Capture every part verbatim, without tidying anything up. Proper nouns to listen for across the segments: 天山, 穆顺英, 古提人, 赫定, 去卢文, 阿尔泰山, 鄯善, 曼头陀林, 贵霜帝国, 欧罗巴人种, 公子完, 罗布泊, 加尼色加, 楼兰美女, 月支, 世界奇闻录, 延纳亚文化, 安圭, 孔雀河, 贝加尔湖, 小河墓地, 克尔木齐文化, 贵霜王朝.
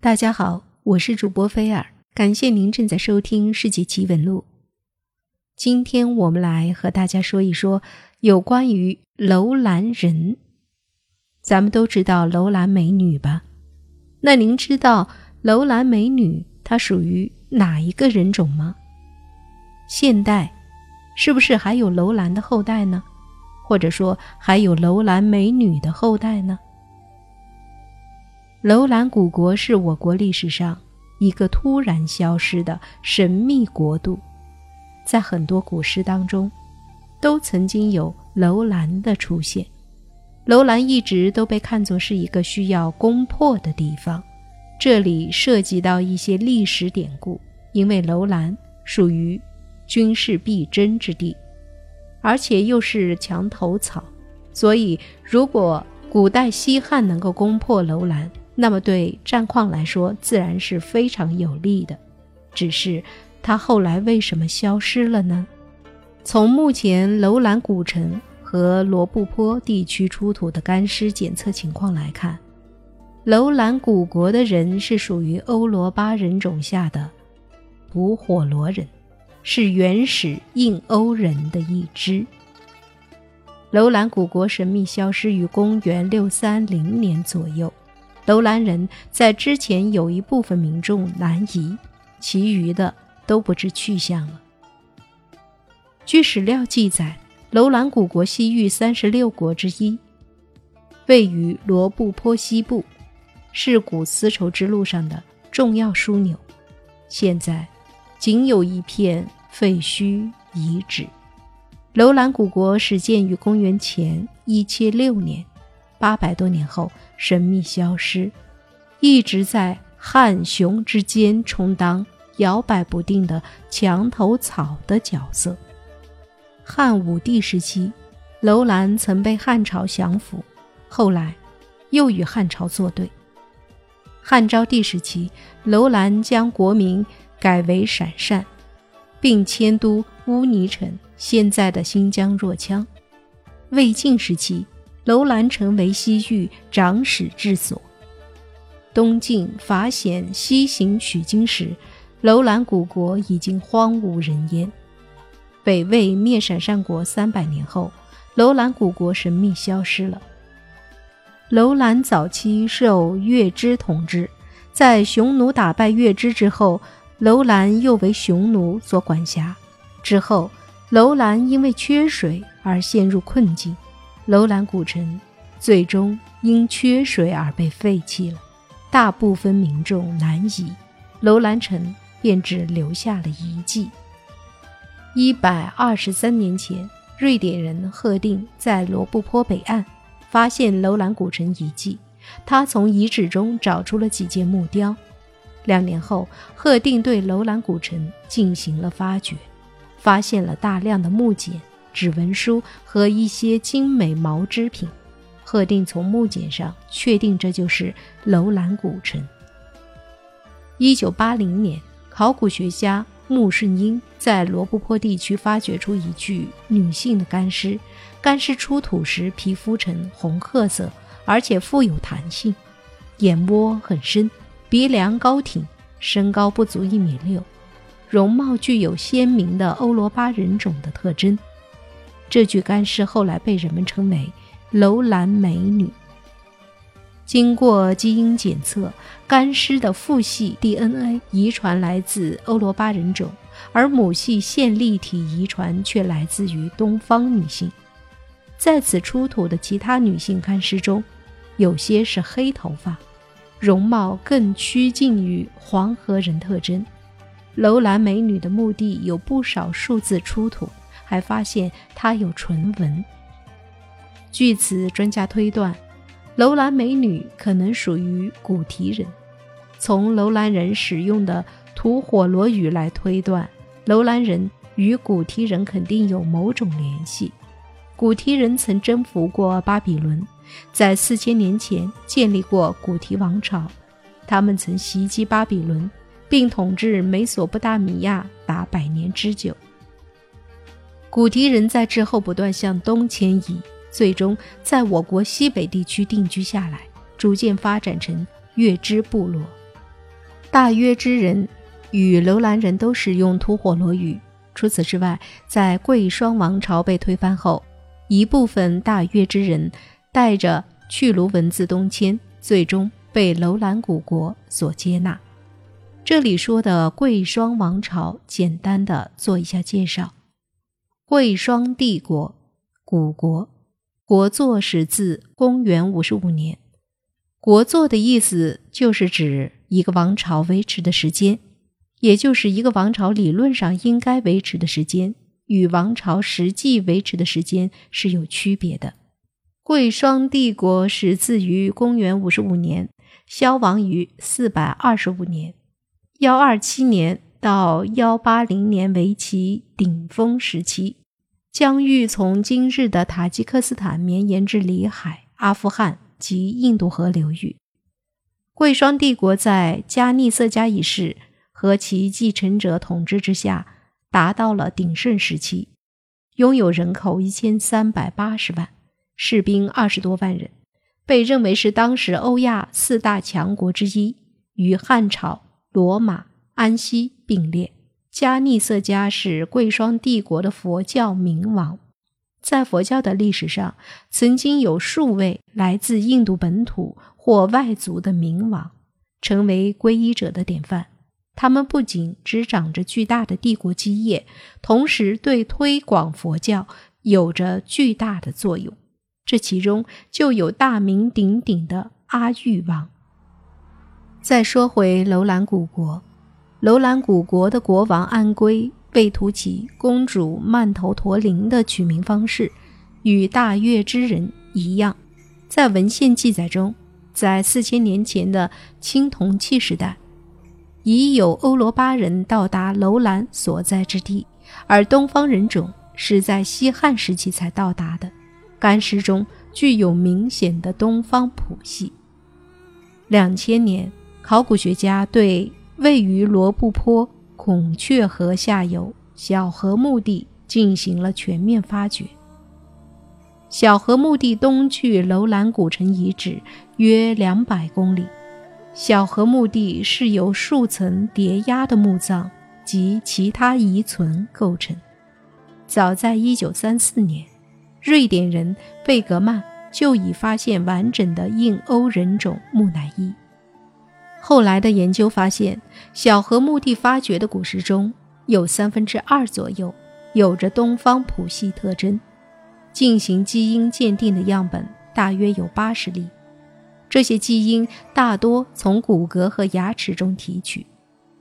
大家好，我是主播菲尔，感谢您正在收听世界奇闻录。今天我们来和大家说一说有关于楼兰人。咱们都知道楼兰美女吧？那您知道楼兰美女她属于哪一个人种吗？现代是不是还有楼兰的后代呢？或者说还有楼兰美女的后代呢？楼兰古国是我国历史上一个突然消失的神秘国度，在很多古诗当中都曾经有楼兰的出现。楼兰一直都被看作是一个需要攻破的地方，这里涉及到一些历史典故，因为楼兰属于军事必争之地，而且又是墙头草，所以如果古代西汉能够攻破楼兰，那么对战况来说自然是非常有利的。只是它后来为什么消失了呢？从目前楼兰古城和罗布泊地区出土的干尸检测情况来看，楼兰古国的人是属于欧罗巴人种下的吐火罗人，是原始印欧人的一支。楼兰古国神秘消失于公元六三零年左右，楼兰人在之前有一部分民众南移，其余的都不知去向了。据史料记载，楼兰古国西域三十六国之一，位于罗布泊西部，是古丝绸之路上的重要枢纽。现在仅有一片废墟遗址。楼兰古国始建于公元前一七六年，八百多年后神秘消失，一直在汉匈之间充当摇摆不定的墙头草的角色。汉武帝时期，楼兰曾被汉朝降服，后来又与汉朝作对。汉昭帝时期，楼兰将国名改为鄯善，并迁都乌泥城，现在的新疆若羌。魏晋时期，楼兰成为西域长史治所。东晋法显西行取经时，楼兰古国已经荒无人烟。北魏灭鄯善国三百年后，楼兰古国神秘消失了。楼兰早期受月支统治，在匈奴打败月支之后，楼兰又为匈奴所管辖。之后楼兰因为缺水而陷入困境，楼兰古城最终因缺水而被废弃了，大部分民众南移，楼兰城便只留下了遗迹。一百二十三年前，瑞典人赫定在罗布泊北岸发现楼兰古城遗迹，他从遗址中找出了几件木雕。两年后，赫定对楼兰古城进行了发掘，发现了大量的木简、指纹书和一些精美毛织品。赫定从木简上确定这就是楼兰古城。一九八零年，考古学家穆顺英在罗布泊地区发掘出一具女性的干尸，干尸出土时皮肤呈红褐色，而且富有弹性，眼窝很深，鼻梁高挺，身高不足一米六，容貌具有鲜明的欧罗巴人种的特征。这具干尸后来被人们称为楼兰美女。经过基因检测，干尸的父系 D N A 遗传来自欧罗巴人种，而母系线粒体遗传却来自于东方女性。在此出土的其他女性干尸中，有些是黑头发，容貌更趋近于黄河人特征。楼兰美女的墓地有不少数字出土，还发现她有唇纹。据此，专家推断楼兰美女可能属于古提人。从楼兰人使用的吐火罗语来推断，楼兰人与古提人肯定有某种联系。古提人曾征服过巴比伦，在四千年前建立过古提王朝，他们曾袭击巴比伦，并统治美索不达米亚达百年之久。古提人在之后不断向东迁移，最终在我国西北地区定居下来，逐渐发展成月支部落。大约支人与楼兰人都使用吐火罗语。除此之外，在贵霜王朝被推翻后，一部分大约支人带着去卢文字东迁，最终被楼兰古国所接纳。这里说的贵霜王朝，简单的做一下介绍。贵霜帝国，古国，国祚始自公元五十五年。国祚的意思就是指一个王朝维持的时间，也就是一个王朝理论上应该维持的时间，与王朝实际维持的时间是有区别的。贵霜帝国始自于公元五十五年，消亡于四百二十五年。一二七年到一八零年为其顶峰时期，疆域从今日的塔吉克斯坦绵延至里海、阿富汗及印度河流域。贵霜帝国在加尼色加一世和其继承者统治之下达到了鼎盛时期，拥有人口一千三百八十万，士兵二十多万人，被认为是当时欧亚四大强国之一，与汉朝、罗马、安息并列。加尼色加是贵霜帝国的佛教明王，在佛教的历史上，曾经有数位来自印度本土或外族的明王成为皈依者的典范。他们不仅执掌着巨大的帝国基业，同时对推广佛教有着巨大的作用，这其中就有大名鼎鼎的阿育王。再说回楼兰古国，楼兰古国的国王安圭被突骑公主曼头陀林的取名方式与大月支人一样，在文献记载中，在四千年前的青铜器时代，已有欧罗巴人到达楼兰所在之地，而东方人种是在西汉时期才到达的，干尸中具有明显的东方谱系。两千年，考古学家对位于罗布泊孔雀河下游小河墓地进行了全面发掘。小河墓地东距楼兰古城遗址约两百公里，小河墓地是由数层叠压的墓葬及其他遗存构成。早在一九三四年，瑞典人贝格曼就已发现完整的印欧人种木乃伊。后来的研究发现，小河墓地发掘的古尸中有三分之二左右有着东方谱系特征，进行基因鉴定的样本大约有八十例，这些基因大多从骨骼和牙齿中提取，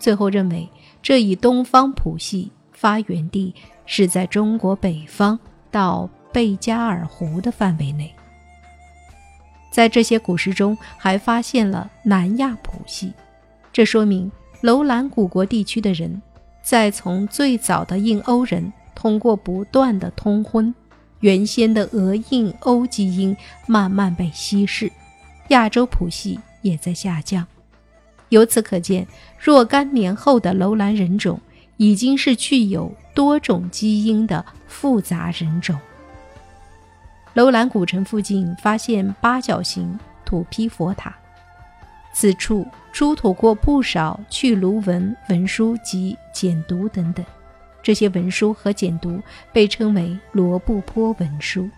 最后认为这一东方谱系发源地是在中国北方到贝加尔湖的范围内。在这些古尸中还发现了南亚谱系，这说明楼兰古国地区的人在从最早的印欧人通过不断的通婚，原先的俄印欧基因慢慢被稀释，亚洲谱系也在下降。由此可见，若干年后的楼兰人种已经是具有多种基因的复杂人种。楼兰古城附近发现八角形土坯佛塔，此处出土过不少去卢文文书及简牍等等，这些文书和简牍被称为罗布泊文书。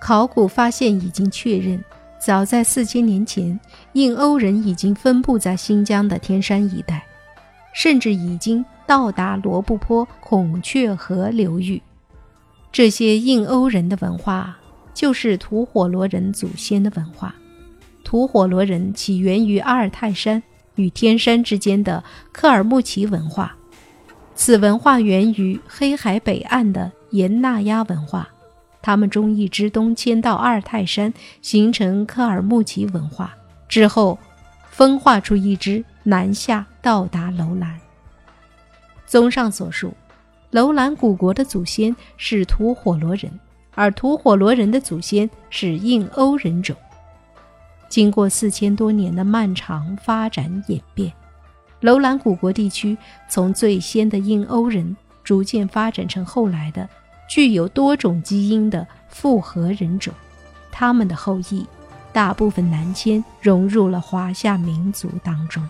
考古发现已经确认，早在四千年前，印欧人已经分布在新疆的天山一带，甚至已经到达罗布泊孔雀河流域。这些印欧人的文化就是吐火罗人祖先的文化。吐火罗人起源于阿尔泰山与天山之间的克尔木齐文化，此文化源于黑海北岸的延纳亚文化，他们中一支东迁到阿尔泰山，形成克尔木齐文化，之后分化出一支南下到达楼兰。综上所述，楼兰古国的祖先是吐火罗人，而吐火罗人的祖先是印欧人种。经过四千多年的漫长发展演变，楼兰古国地区从最先的印欧人逐渐发展成后来的具有多种基因的复合人种，他们的后裔大部分南迁融入了华夏民族当中。